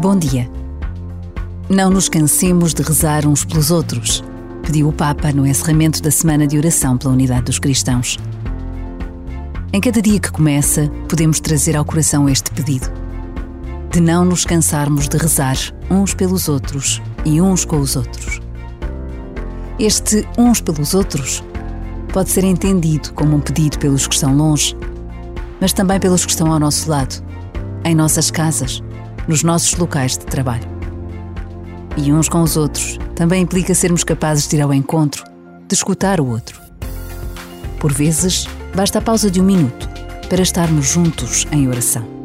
Bom dia. Não nos cansemos de rezar uns pelos outros, pediu o Papa no encerramento da Semana de Oração pela Unidade dos Cristãos. Em cada dia que começa, podemos trazer ao coração este pedido, de não nos cansarmos de rezar uns pelos outros e uns com os outros. Este uns pelos outros pode ser entendido como um pedido pelos que estão longe, mas também pelos que estão ao nosso lado, em nossas casas, nos nossos locais de trabalho. E uns com os outros também implica sermos capazes de ir ao encontro, de escutar o outro. Por vezes, basta a pausa de um minuto para estarmos juntos em oração.